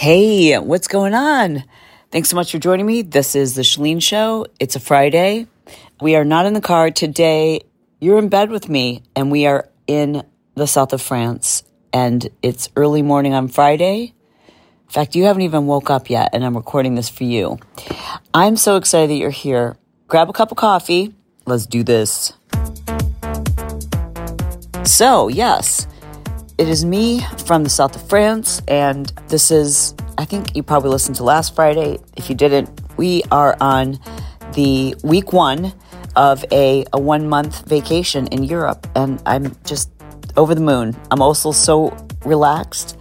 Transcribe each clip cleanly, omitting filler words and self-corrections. Hey, what's going on? Thanks so much for joining me. This is The Chalene Show. It's a Friday. We are not in the car today. You're in bed with me, and we are in the south of France, and it's early morning on Friday. In fact, you haven't even woke up yet, and I'm recording this for you. I'm so excited that you're here. Grab a cup of coffee. Let's do this. So, yes, it is me from the south of France, and this is, I think you probably listened to last Friday. If you didn't, we are on the week one of a 1 month vacation in Europe, and I'm just over the moon. I'm also so relaxed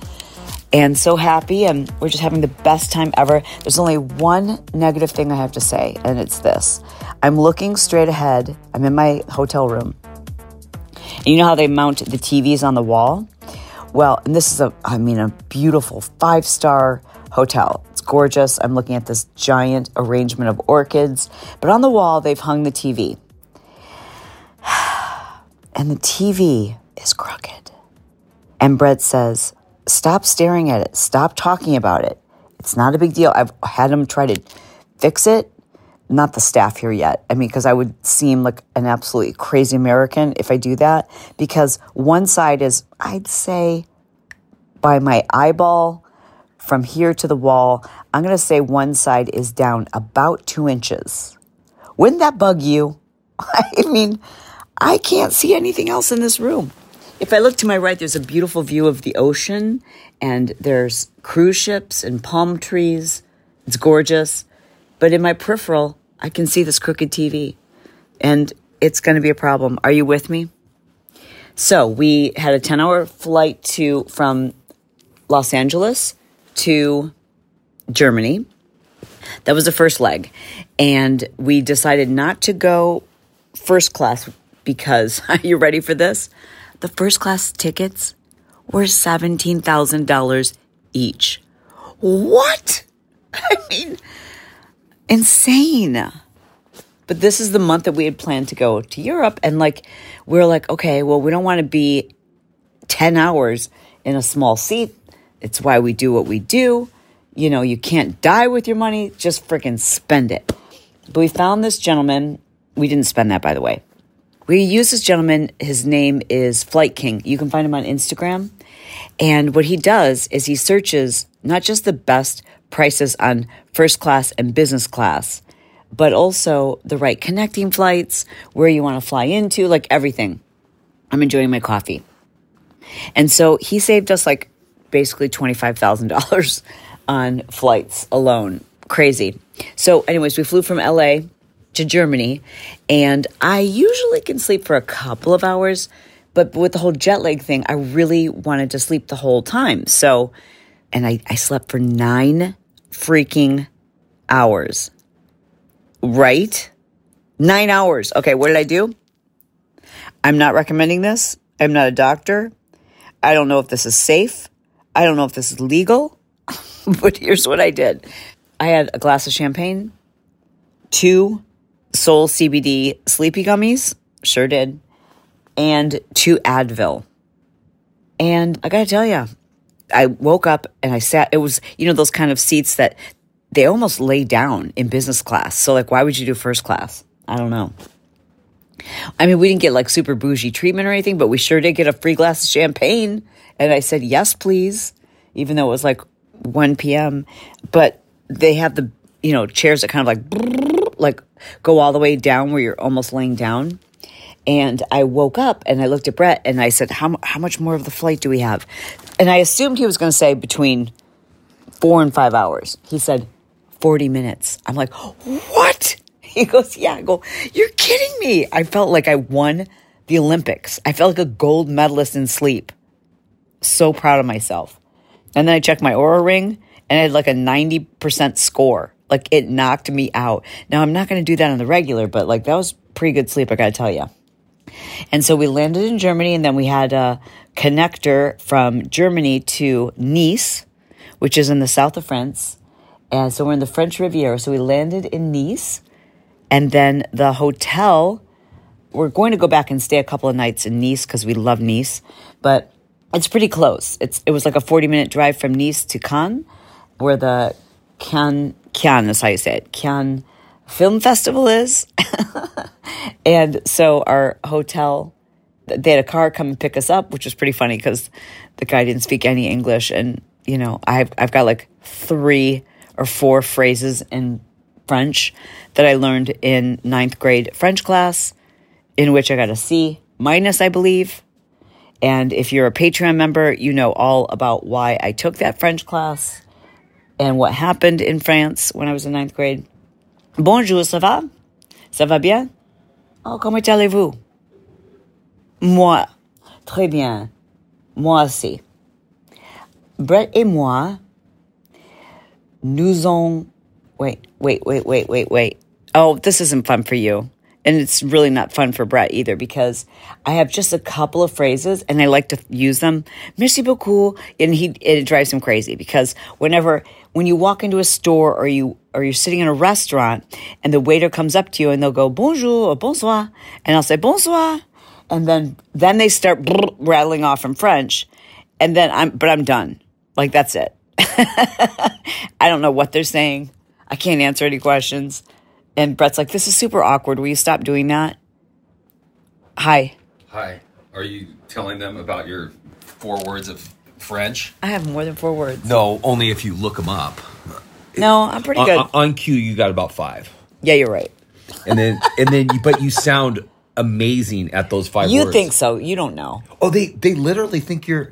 and so happy, and we're just having the best time ever. There's only one negative thing I have to say, and it's this. I'm looking straight ahead. I'm in my hotel room. And you know how they mount the TVs on the wall? Well, and this is a beautiful 5-star hotel. It's gorgeous. I'm looking at this giant arrangement of orchids, but on the wall, they've hung the TV. And the TV is crooked. And Bret says, stop staring at it. Stop talking about it. It's not a big deal. I've had them try to fix it. Not the staff here yet. I mean, because I would seem like an absolutely crazy American if I do that. Because one side is, I'd say, by my eyeball, from here to the wall, I'm going to say one side is down about 2 inches. Wouldn't that bug you? I mean, I can't see anything else in this room. If I look to my right, there's a beautiful view of the ocean. And there's cruise ships and palm trees. It's gorgeous. But in my peripheral, I can see this crooked TV, and it's going to be a problem. Are you with me? So we had a 10-hour flight from Los Angeles to Germany. That was the first leg. And we decided not to go first class because, are you ready for this? The first class tickets were $17,000 each. What? I mean, insane. But this is the month that we had planned to go to Europe. And we're like, okay, well, we don't want to be 10 hours in a small seat. It's why we do what we do. You know, you can't die with your money. Just freaking spend it. But we found this gentleman. We didn't spend that, by the way. We used this gentleman. His name is Flight King. You can find him on Instagram. And what he does is he searches not just the best prices on first class and business class, but also the right connecting flights, where you want to fly into, like everything. I'm enjoying my coffee. And so he saved us like basically $25,000 on flights alone. Crazy. So anyways, we flew from LA to Germany, and I usually can sleep for a couple of hours, but with the whole jet lag thing, I really wanted to sleep the whole time. And I slept for 9 freaking hours, right? 9 hours. Okay, what did I do? I'm not recommending this. I'm not a doctor. I don't know if this is safe. I don't know if this is legal, but here's what I did. I had a glass of champagne, 2 Soul CBD sleepy gummies, sure did, and 2 Advil. And I got to tell you, I woke up and I sat. It was, you know, those kind of seats that they almost lay down in business class. So why would you do first class? I don't know. I mean, we didn't get super bougie treatment or anything, but we sure did get a free glass of champagne. And I said, yes, please, even though it was 1 p.m. But they have the, chairs that kind of go all the way down where you're almost laying down. And I woke up and I looked at Bret and I said, how much more of the flight do we have? And I assumed he was going to say between 4 and 5 hours. He said, 40 minutes. I'm like, what? He goes, yeah. I go, you're kidding me. I felt like I won the Olympics. I felt like a gold medalist in sleep. So proud of myself. And then I checked my Oura ring and I had a 90% score. It knocked me out. Now, I'm not going to do that on the regular, but that was pretty good sleep, I got to tell you. And so we landed in Germany, and then we had a connector from Germany to Nice, which is in the south of France. And so we're in the French Riviera. So we landed in Nice, and then the hotel, we're going to go back and stay a couple of nights in Nice because we love Nice, but it's pretty close. It was a 40-minute drive from Nice to Cannes, where the Cannes, that's how you say it, Cannes Film Festival is. And so our hotel, they had a car come and pick us up, which was pretty funny because the guy didn't speak any English. And, you know, I've got like 3 or 4 phrases in French that I learned in 9th grade French class, in which I got a C-, I believe. And if you're a Patreon member, you know all about why I took that French class and what happened in France when I was in 9th grade. Bonjour, ça va? Ça va bien? Oh, comment allez-vous? Moi, très bien. Moi aussi. Bret et moi, nous on... Wait. Oh, this isn't fun for you. And it's really not fun for Bret either, because I have just a couple of phrases and I like to use them. Merci beaucoup. And it drives him crazy because when you walk into a store or you're sitting in a restaurant and the waiter comes up to you and they'll go bonjour or bonsoir. And I'll say bonsoir. And then they start rattling off in French. And then I'm done. Like, that's it. I don't know what they're saying. I can't answer any questions. And Bret's like, this is super awkward. Will you stop doing that? Hi. Are you telling them about your 4 words of French? I have more than 4 words. No, only if you look them up. No, I'm pretty good. On cue, you got about 5. Yeah, you're right. And then, but you sound amazing at those 5 words. You think so? You don't know. Oh, they literally think you're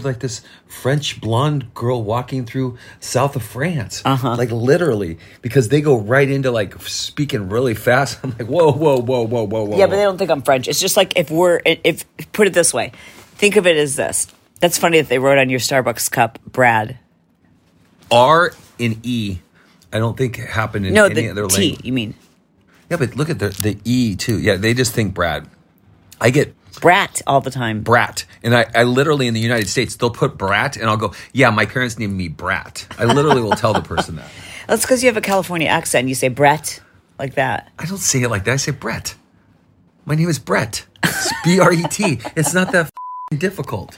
like this French blonde girl walking through south of France. Uh-huh. Like, literally, because they go right into like speaking really fast. I'm like, whoa. Yeah, but they don't think I'm French. It's just like if put it this way, think of it as this. That's funny that they wrote on your Starbucks cup, Brad. R and E, I don't think happened in any other language. No, the T. You mean? Yeah, but look at the E, too. Yeah, they just think Brad. I get... Brat all the time. Brat. And I literally, in the United States, they'll put Brat, and I'll go, yeah, my parents named me Brat. I literally will tell the person that. That's because you have a California accent, and you say Brett like that. I don't say it like that. I say Brett. My name is Brett. It's B-R-E-T. It's not that difficult.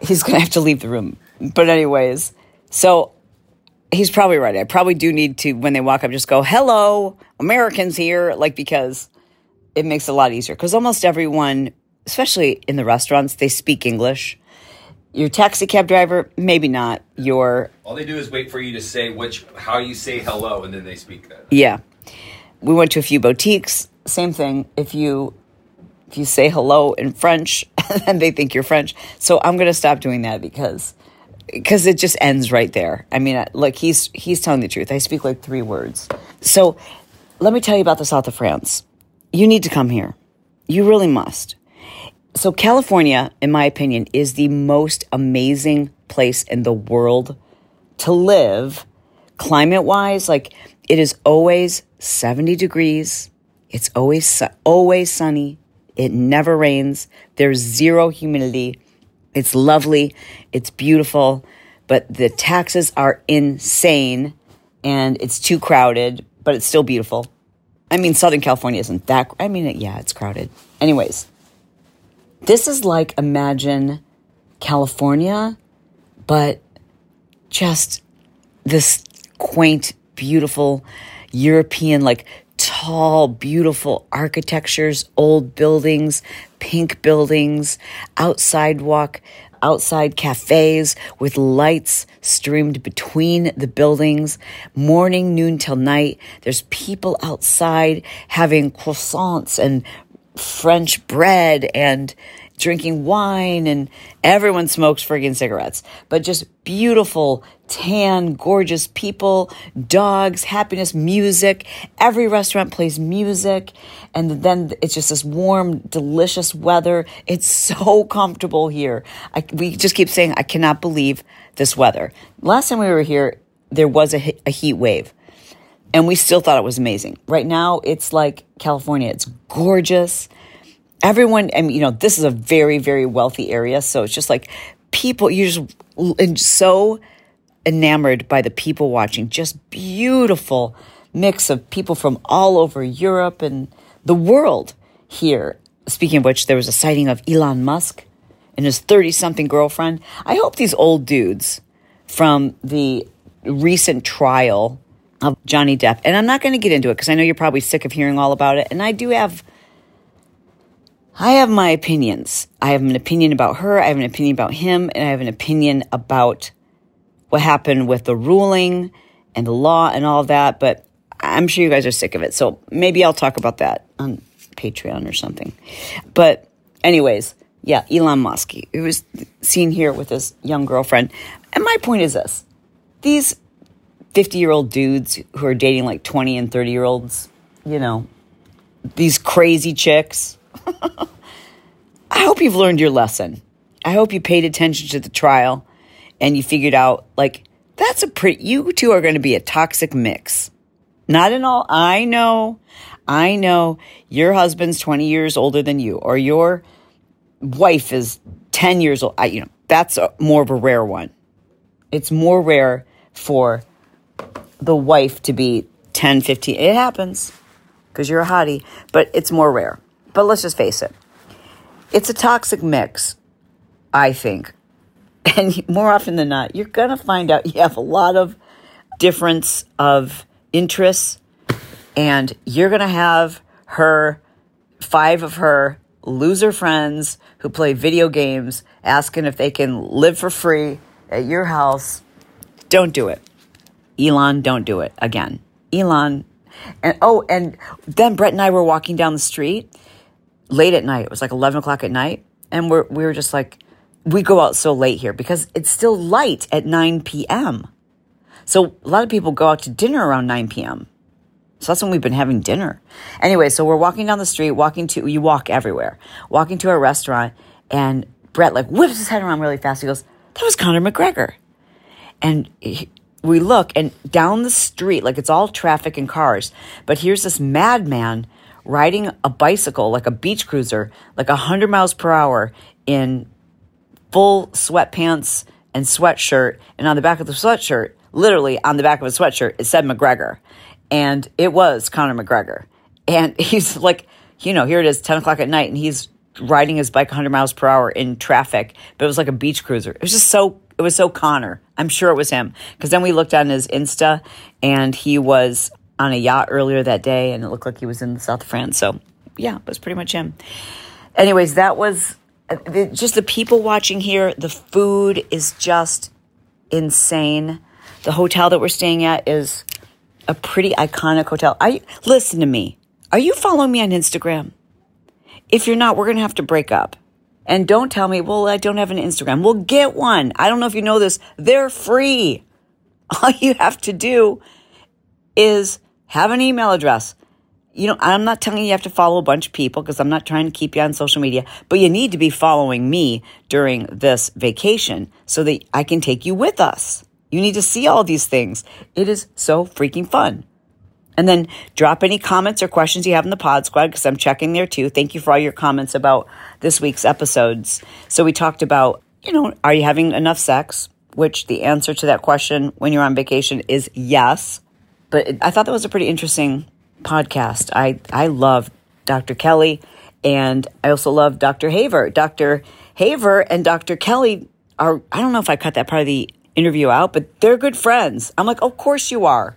He's going to have to leave the room. But anyways, so... He's probably right. I probably do need to, when they walk up, just go, hello, Americans here, like, because it makes it a lot easier. Because almost everyone, especially in the restaurants, they speak English. Your taxi cab driver, maybe not. All they do is wait for you to say how you say hello, and then they speak that. Yeah. We went to a few boutiques. Same thing. If you say hello in French, then they think you're French. So I'm going to stop doing that because it just ends right there. I mean, like, he's telling the truth. I speak like 3 words. So let me tell you about the South of France. You need to come here. You really must. So California, in my opinion, is the most amazing place in the world to live climate-wise. Like, it is always 70 degrees. It's always sunny. It never rains. There's 0 humidity. It's lovely, it's beautiful, but the taxes are insane, and it's too crowded, but it's still beautiful. I mean, Southern California isn't that... I mean, yeah, it's crowded. Anyways, this is like, imagine California, but just this quaint, beautiful European, like, tall, beautiful architectures, old buildings, pink buildings, outside cafes with lights streamed between the buildings, morning, noon till night. There's people outside having croissants and French bread and drinking wine, and everyone smokes friggin' cigarettes. But just beautiful, tan, gorgeous people, dogs, happiness, music. Every restaurant plays music. And then it's just this warm, delicious weather. It's so comfortable here. We just keep saying, I cannot believe this weather. Last time we were here, there was a heat wave. And we still thought it was amazing. Right now, it's like California. It's gorgeous. Everyone, I mean, you know, this is a very, very wealthy area. So it's just like people, you're just so enamored by the people watching. Just beautiful mix of people from all over Europe and the world here. Speaking of which, there was a sighting of Elon Musk and his 30-something girlfriend. I hope these old dudes from the recent trial of Johnny Depp. And I'm not going to get into it because I know you're probably sick of hearing all about it. And I do have... I have my opinions. I have an opinion about her, I have an opinion about him, and I have an opinion about what happened with the ruling and the law and all that, but I'm sure you guys are sick of it. So maybe I'll talk about that on Patreon or something. But anyways, yeah, Elon Musk, who was seen here with his young girlfriend. And my point is this. These 50-year-old dudes who are dating like 20 and 30-year-olds, you know, these crazy chicks... I hope you've learned your lesson. I hope you paid attention to the trial and you figured out, like, that's a pretty, you two are going to be a toxic mix. Not in all, I know your husband's 20 years older than you, or your wife is 10 years old. You know, that's more of a rare one. It's more rare for the wife to be 10, 15. It happens because you're a hottie, but it's more rare. But let's just face it. It's a toxic mix, I think. And more often than not, you're going to find out you have a lot of difference of interests. And you're going to have her, five of her loser friends who play video games, asking if they can live for free at your house. Don't do it. Elon, don't do it again. Elon. And then Bret and I were walking down the street. Late at night, it was like 11 o'clock at night, and we were just like, we go out so late here because it's still light at 9 p.m. So a lot of people go out to dinner around 9 p.m. So that's when we've been having dinner. Anyway, so we're walking down the street, you walk everywhere, walking to a restaurant, and Bret like whips his head around really fast. He goes, that was Conor McGregor. And we look, and down the street, like it's all traffic and cars, but here's this madman riding a bicycle like a beach cruiser, like 100 miles per hour in full sweatpants and sweatshirt. And on the back of the sweatshirt, literally on the back of a sweatshirt, it said McGregor. And it was Conor McGregor. And he's like, you know, here it is, 10 o'clock at night, and he's riding his bike 100 miles per hour in traffic. But it was like a beach cruiser. It was just so, it was so Conor. I'm sure it was him. Because then we looked on his Insta, and he was on a yacht earlier that day, and it looked like he was in the south of France. So yeah, it was pretty much him. Anyways, that was just the people watching here. The food is just insane. The hotel that we're staying at is a pretty iconic hotel. Listen to me. Are you following me on Instagram? If you're not, we're going to have to break up. And don't tell me, well, I don't have an Instagram. Well, get one. I don't know if you know this. They're free. All you have to do is have an email address. You know, I'm not telling you you have to follow a bunch of people because I'm not trying to keep you on social media, but you need to be following me during this vacation so that I can take you with us. You need to see all these things. It is so freaking fun. And then drop any comments or questions you have in the pod squad because I'm checking there too. Thank you for all your comments about this week's episodes. So we talked about, you know, are you having enough sex? Which the answer to that question when you're on vacation is yes. But I thought that was a pretty interesting podcast. I love Dr. Kelly, and I also love Dr. Haver. Dr. Haver and Dr. Kelly are, I don't know if I cut that part of the interview out, but they're good friends. I'm like, of course you are.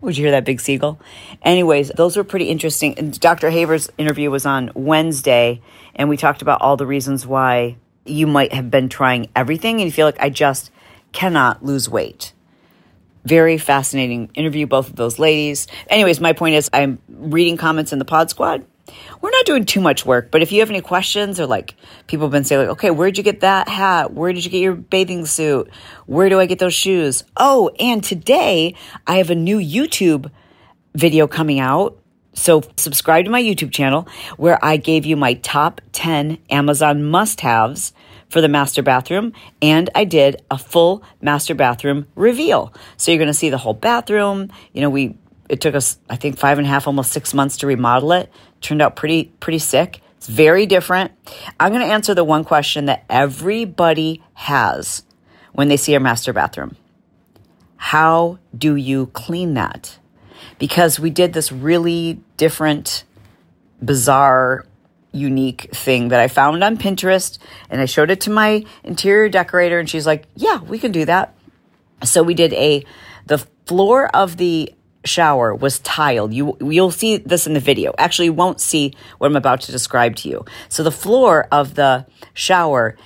Would you hear that big seagull? Anyways, those were pretty interesting. And Dr. Haver's interview was on Wednesday, and we talked about all the reasons why you might have been trying everything and you feel like I just cannot lose weight. Very fascinating interview, both of those ladies. Anyways, my point is I'm reading comments in the pod squad. We're not doing too much work, but if you have any questions or like people have been saying like, okay, where'd you get that hat? Where did you get your bathing suit? Where do I get those shoes? Oh, and today I have a new YouTube video coming out. So subscribe to my YouTube channel where I gave you my top 10 Amazon must-haves for the master bathroom, and I did a full master bathroom reveal. So you're going to see the whole bathroom. You know, it took us, I think, 5 and a half, almost 6 months to remodel it. Turned out pretty sick. It's very different. I'm going to answer the one question that everybody has when they see a master bathroom. How do you clean that? Because we did this really different, bizarre, unique thing that I found on Pinterest, and I showed it to my interior decorator, and she's like, yeah, we can do that. So we did the floor of the shower was tiled. You'll see this in the video. Actually, you won't see what I'm about to describe to you. So the floor of the shower,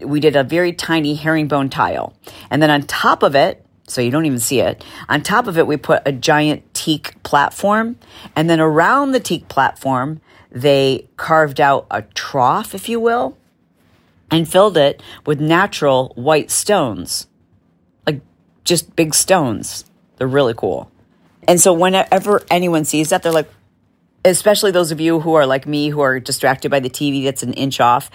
we did a very tiny herringbone tile. And then on top of it, so you don't even see it, on top of it, we put a giant teak platform. And then around the teak platform, they carved out a trough, if you will, and filled it with natural white stones, like just big stones. They're really cool. And so whenever anyone sees that, they're like, especially those of you who are like me, who are distracted by the TV that's an inch off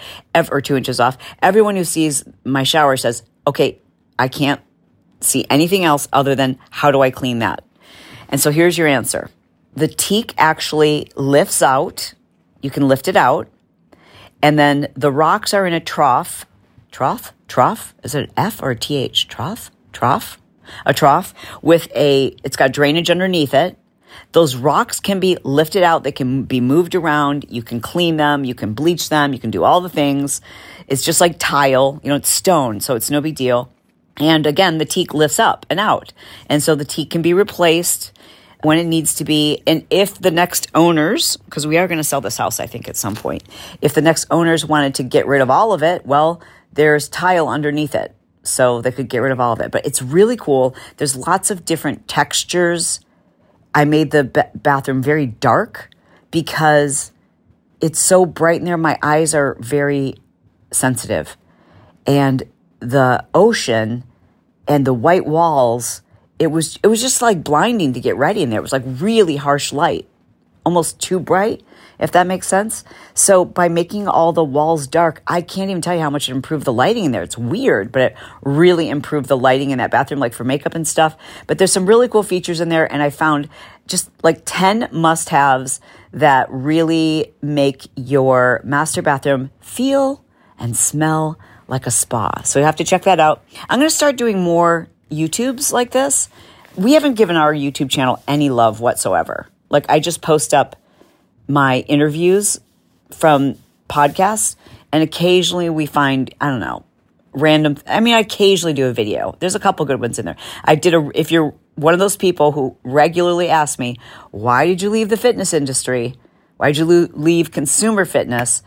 or 2 inches off, everyone who sees my shower says, okay, I can't see anything else other than how do I clean that? And so here's your answer. The teak actually lifts out. You can lift it out. And then the rocks are in a trough. Trough? Trough? Is it an F or a TH? Trough? Trough? A trough with it's got drainage underneath it. Those rocks can be lifted out. They can be moved around. You can clean them. You can bleach them. You can do all the things. It's just like tile. You know, it's stone, so it's no big deal. And again, the teak lifts up and out. And so the teak can be replaced when it needs to be. And if the next owners, because we are going to sell this house, I think, at some point, if the next owners wanted to get rid of all of it, well, there's tile underneath it. So they could get rid of all of it. But it's really cool. There's lots of different textures. I made the bathroom very dark because it's so bright in there. My eyes are very sensitive. And the ocean and the white walls, it was just like blinding to get ready in there. It was like really harsh light, almost too bright, if that makes sense. So by making all the walls dark, I can't even tell you how much it improved the lighting in there. It's weird, but it really improved the lighting in that bathroom, like for makeup and stuff. But there's some really cool features in there. And I found just like 10 must-haves that really make your master bathroom feel and smell like a spa. So you have to check that out. I'm going to start doing more YouTubes like this. We haven't given our YouTube channel any love whatsoever. Like, I just post up my interviews from podcasts, and occasionally we find, I don't know, I occasionally do a video. There's a couple good ones in there. If you're one of those people who regularly ask me, why did you leave the fitness industry? Why did you leave consumer fitness?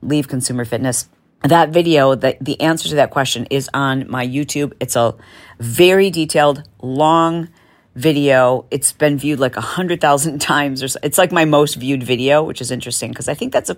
Leave consumer fitness. That video, the answer to that question is on my YouTube. It's a very detailed, long video. It's been viewed like 100,000 times or so. It's like my most viewed video, which is interesting because I think that's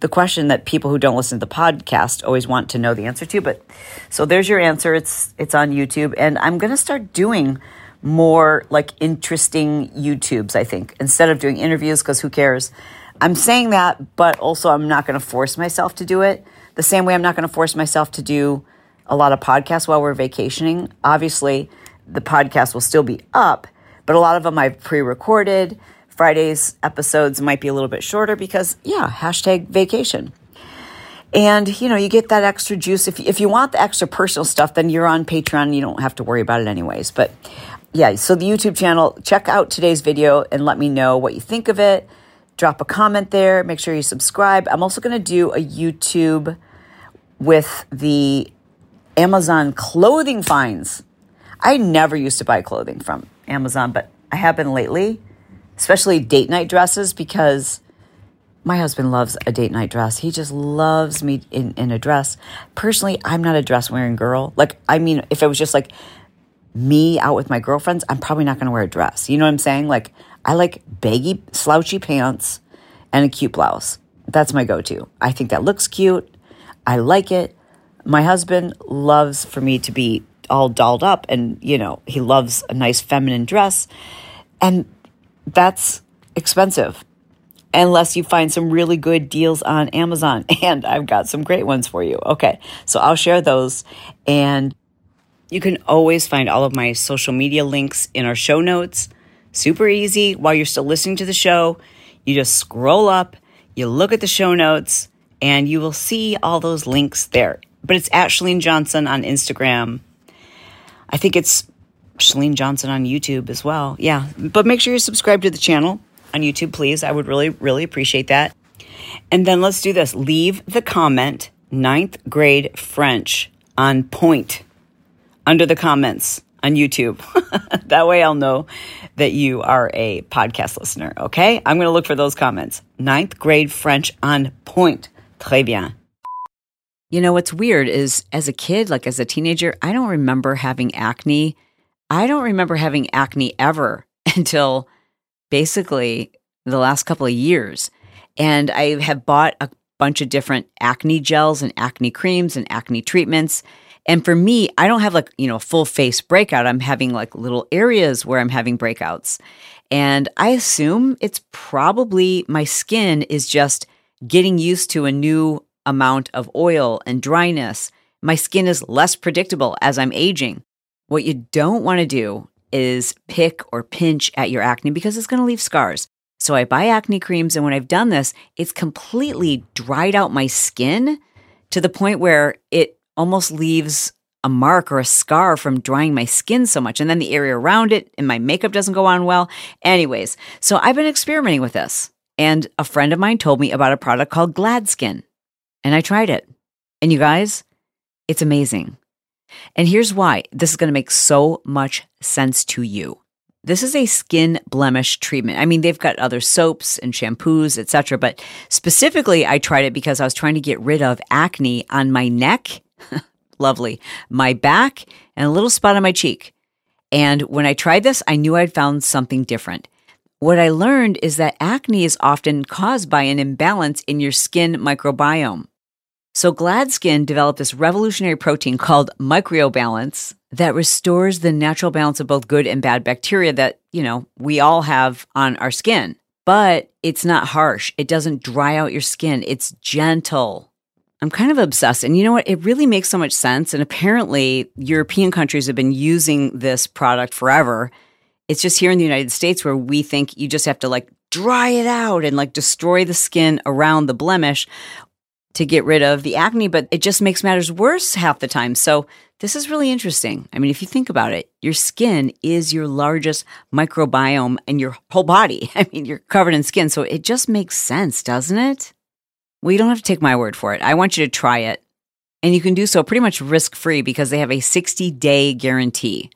the question that people who don't listen to the podcast always want to know the answer to. But so there's your answer. It's on YouTube, and I'm going to start doing more like interesting YouTubes, I think, instead of doing interviews, because who cares? I'm saying that, but also I'm not going to force myself to do it the same way I'm not going to force myself to do a lot of podcasts while we're vacationing. Obviously, the podcast will still be up, but a lot of them I've pre-recorded. Friday's episodes might be a little bit shorter because, #vacation. And, you get that extra juice. If you want the extra personal stuff, then you're on Patreon. You don't have to worry about it anyways. But, so the YouTube channel, check out today's video and let me know what you think of it. Drop a comment there. Make sure you subscribe. I'm also going to do a YouTube with the Amazon clothing finds. I never used to buy clothing from Amazon, but I have been lately, especially date night dresses, because my husband loves a date night dress. He just loves me in a dress. Personally, I'm not a dress wearing girl. Like, if it was just like me out with my girlfriends, I'm probably not going to wear a dress. You know what I'm saying? Like, I like baggy, slouchy pants and a cute blouse. That's my go-to. I think that looks cute. I like it. My husband loves for me to be all dolled up, and he loves a nice feminine dress, and that's expensive unless you find some really good deals on Amazon, and I've got some great ones for you. Okay, so I'll share those, and you can always find all of my social media links in our show notes. Super easy. While you're still listening to the show, you just scroll up, you look at the show notes, and you will see all those links there. But it's at Chalene Johnson on Instagram. I think it's Chalene Johnson on YouTube as well. Yeah, but make sure you subscribe to the channel on YouTube, please. I would really, really appreciate that. And then let's do this. Leave the comment, 9th grade French on point, under the comments on YouTube. That way I'll know that you are a podcast listener, okay? I'm going to look for those comments. 9th grade French on point. Très bien. You know, what's weird is as a kid, like as a teenager, I don't remember having acne. I don't remember having acne ever until basically the last couple of years. And I have bought a bunch of different acne gels and acne creams and acne treatments. And for me, I don't have like, you know, a full face breakout. I'm having like little areas where I'm having breakouts. And I assume it's probably my skin is just getting used to a new amount of oil and dryness. My skin is less predictable as I'm aging. What you don't want to do is pick or pinch at your acne because it's going to leave scars. So I buy acne creams, and when I've done this, it's completely dried out my skin to the point where it almost leaves a mark or a scar from drying my skin so much. And then the area around it and my makeup doesn't go on well. Anyways, so I've been experimenting with this, and a friend of mine told me about a product called Gladskin, and I tried it. And you guys, it's amazing. And here's why. This is going to make so much sense to you. This is a skin blemish treatment. I mean, they've got other soaps and shampoos, etc. But specifically, I tried it because I was trying to get rid of acne on my neck, lovely, my back, and a little spot on my cheek. And when I tried this, I knew I'd found something different. What I learned is that acne is often caused by an imbalance in your skin microbiome. So Gladskin developed this revolutionary protein called Microbalance that restores the natural balance of both good and bad bacteria that, you know, we all have on our skin. But it's not harsh. It doesn't dry out your skin. It's gentle. I'm kind of obsessed. And you know what? It really makes so much sense. And apparently, European countries have been using this product forever. It's just here in the United States where we think you just have to like dry it out and like destroy the skin around the blemish to get rid of the acne, but it just makes matters worse half the time. So this is really interesting. I mean, if you think about it, your skin is your largest microbiome and your whole body. I mean, you're covered in skin, so it just makes sense, doesn't it? Well, you don't have to take my word for it. I want you to try it, and you can do so pretty much risk-free because they have a 60-day guarantee.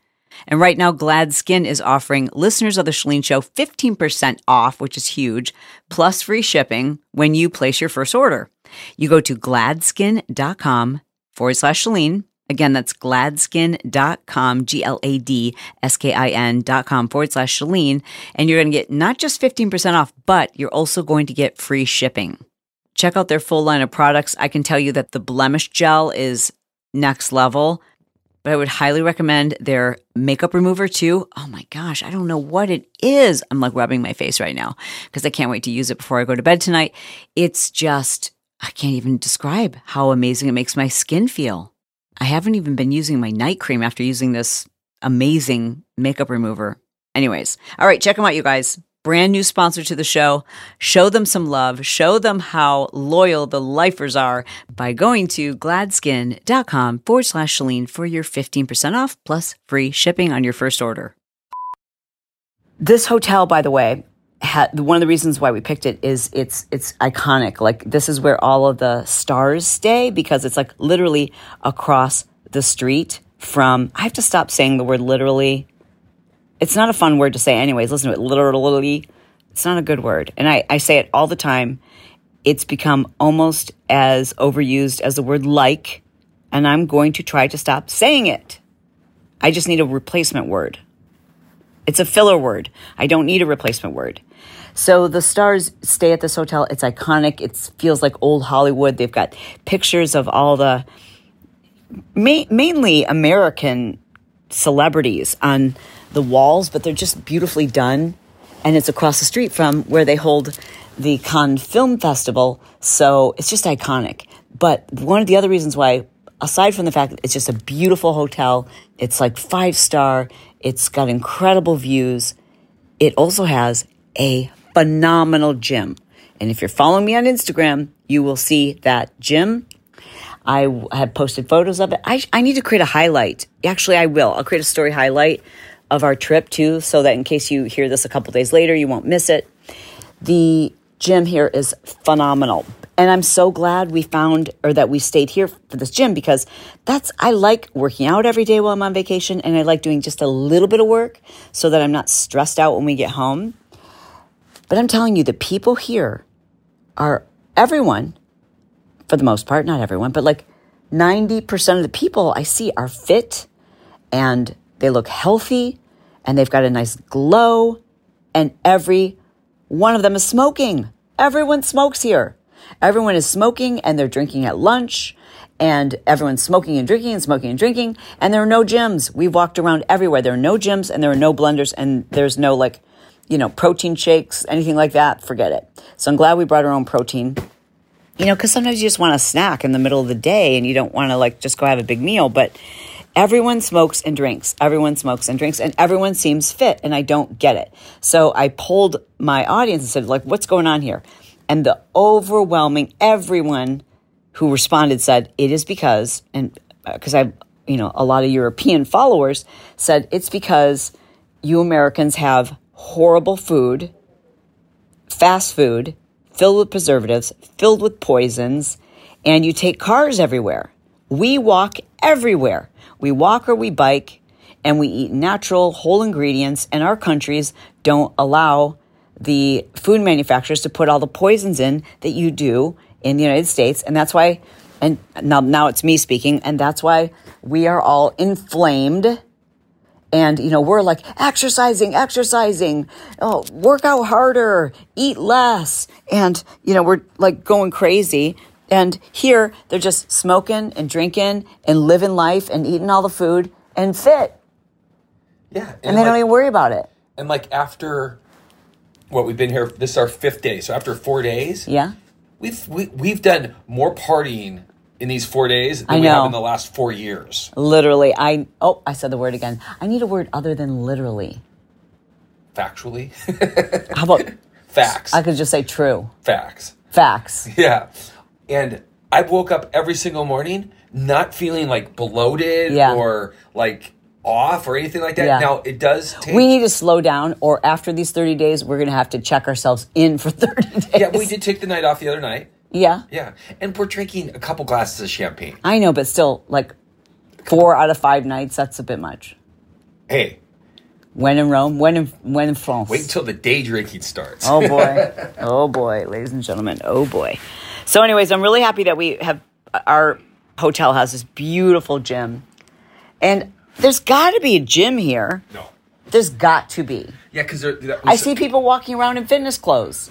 And right now, Gladskin is offering listeners of The Chalene Show 15% off, which is huge, plus free shipping when you place your first order. You go to gladskin.com/Chalene. Again, that's gladskin.com, gladskin.com/Chalene. And you're going to get not just 15% off, but you're also going to get free shipping. Check out their full line of products. I can tell you that the blemish gel is next level, but I would highly recommend their makeup remover too. Oh my gosh, I don't know what it is. I'm like rubbing my face right now because I can't wait to use it before I go to bed tonight. It's just, I can't even describe how amazing it makes my skin feel. I haven't even been using my night cream after using this amazing makeup remover. Anyways, all right, check them out, you guys. Brand new sponsor to the show. Show them some love. Show them how loyal the lifers are by going to gladskin.com/Chalene for your 15% off plus free shipping on your first order. This hotel, by the way, one of the reasons why we picked it is it's iconic. Like, this is where all of the stars stay because it's like literally across the street from, I have to stop saying the word literally. It's not a fun word to say anyways. Listen to it, literally. It's not a good word. And I say it all the time. It's become almost as overused as the word like, and I'm going to try to stop saying it. I just need a replacement word. It's a filler word. I don't need a replacement word. So the stars stay at this hotel. It's iconic. It feels like old Hollywood. They've got pictures of all the mainly American celebrities on the walls, but they're just beautifully done. And it's across the street from where they hold the Cannes Film Festival. So it's just iconic. But one of the other reasons why, aside from the fact that it's just a beautiful hotel, it's like 5-star, it's got incredible views. It also has a phenomenal gym. And if you're following me on Instagram, you will see that gym. I have posted photos of it. I need to create a highlight. Actually, I will. I'll create a story highlight of our trip too, so that in case you hear this a couple days later, you won't miss it. The gym here is phenomenal. And I'm so glad we found, or that we stayed here for this gym, because that's, I like working out every day while I'm on vacation, and I like doing just a little bit of work so that I'm not stressed out when we get home. But I'm telling you, the people here are, everyone, for the most part, not everyone, but like 90% of the people I see are fit and they look healthy and they've got a nice glow, and every one of them is smoking. Everyone smokes here. Everyone is smoking and they're drinking at lunch, and everyone's smoking and drinking and smoking and drinking, and there are no gyms. We walked around everywhere. There are no gyms and there are no blenders, and there's no like, you know, protein shakes, anything like that. Forget it. So I'm glad we brought our own protein, you know, because sometimes you just want a snack in the middle of the day and you don't want to like just go have a big meal. But everyone smokes and drinks. Everyone smokes and drinks, and everyone seems fit, and I don't get it. So I polled my audience and said, like, what's going on here? And the overwhelming, everyone who responded said it is because, and because I, you know, a lot of European followers said it's because you Americans have horrible food, fast food, filled with preservatives, filled with poisons, and you take cars everywhere. We walk everywhere. We walk or we bike, and we eat natural, whole ingredients, and our countries don't allow the food manufacturers to put all the poisons in that you do in the United States. And that's why, and now it's me speaking, and that's why we are all inflamed. And, you know, we're like exercising, oh, work out harder, eat less. And, you know, we're like going crazy. And here they're just smoking and drinking and living life and eating all the food and fit. Yeah. And they like, don't even worry about it. And like after... Well, we've been here, this is our fifth day. So after 4 days, yeah, we've done more partying in these 4 days than we have in the last 4 years. Literally. I said the word again. I need a word other than literally. Factually? How about facts? I could just say true. Facts. Yeah. And I woke up every single morning not feeling like bloated or like off or anything like that. Yeah. Now it does take... We need to slow down, or after these 30 days, we're going to have to check ourselves in for 30 days. Yeah, we did take the night off the other night. Yeah. Yeah. And we're drinking a couple glasses of champagne. I know, but still, like 4 out of 5 nights, that's a bit much. Hey. When in Rome, when in France. Wait until the day drinking starts. Oh boy. Oh boy, ladies and gentlemen. Oh boy. So anyways, I'm really happy that we have, our hotel has this beautiful gym. And there's got to be a gym here. No. There's got to be. Yeah, because I see people walking around in fitness clothes.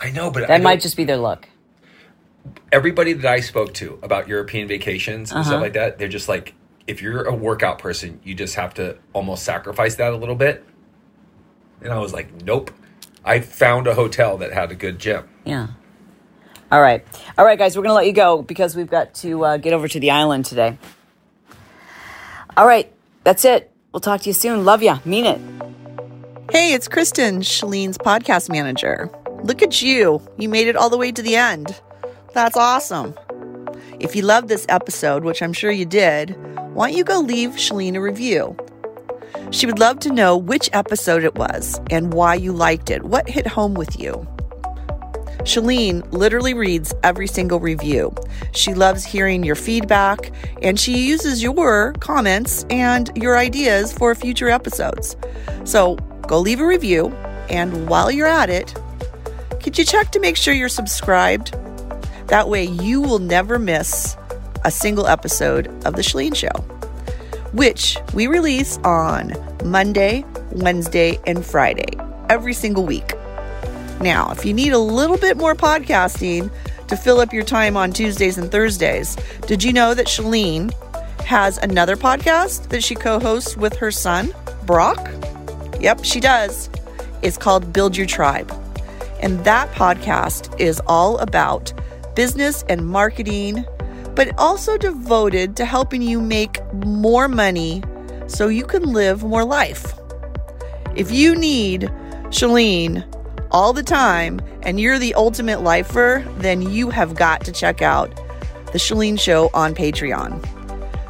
I know, but... That might just be their look. Everybody that I spoke to about European vacations and stuff like that, they're just like, if you're a workout person, you just have to almost sacrifice that a little bit. And I was like, nope. I found a hotel that had a good gym. Yeah. All right. All right, guys, we're going to let you go because we've got to get over to the island today. All right, that's it. We'll talk to you soon. Love ya. Mean it. Hey, it's Kristen, Chalene's podcast manager. Look at you. You made it all the way to the end. That's awesome. If you loved this episode, which I'm sure you did, why don't you go leave Chalene a review? She would love to know which episode it was and why you liked it. What hit home with you? Chalene literally reads every single review. She loves hearing your feedback, and she uses your comments and your ideas for future episodes. So go leave a review, and while you're at it, could you check to make sure you're subscribed? That way you will never miss a single episode of The Chalene Show, which we release on Monday, Wednesday, and Friday every single week. Now, if you need a little bit more podcasting to fill up your time on Tuesdays and Thursdays, did you know that Chalene has another podcast that she co-hosts with her son, Brock? Yep, she does. It's called Build Your Tribe. And that podcast is all about business and marketing, but also devoted to helping you make more money so you can live more life. If you need Chalene all the time and you're the ultimate lifer, then you have got to check out The Chalene Show on Patreon.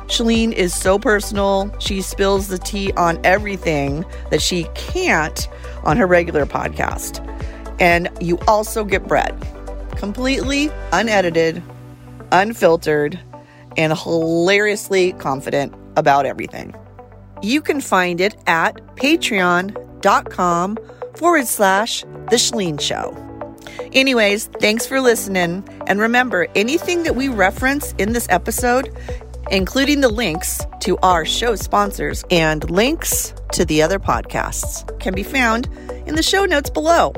Chalene is so personal. She spills the tea on everything that she can't on her regular podcast. And you also get Bret. Completely unedited, unfiltered, and hilariously confident about everything. You can find it at patreon.com/The Chalene Show. Anyways, thanks for listening. And remember, anything that we reference in this episode, including the links to our show sponsors and links to the other podcasts, can be found in the show notes below.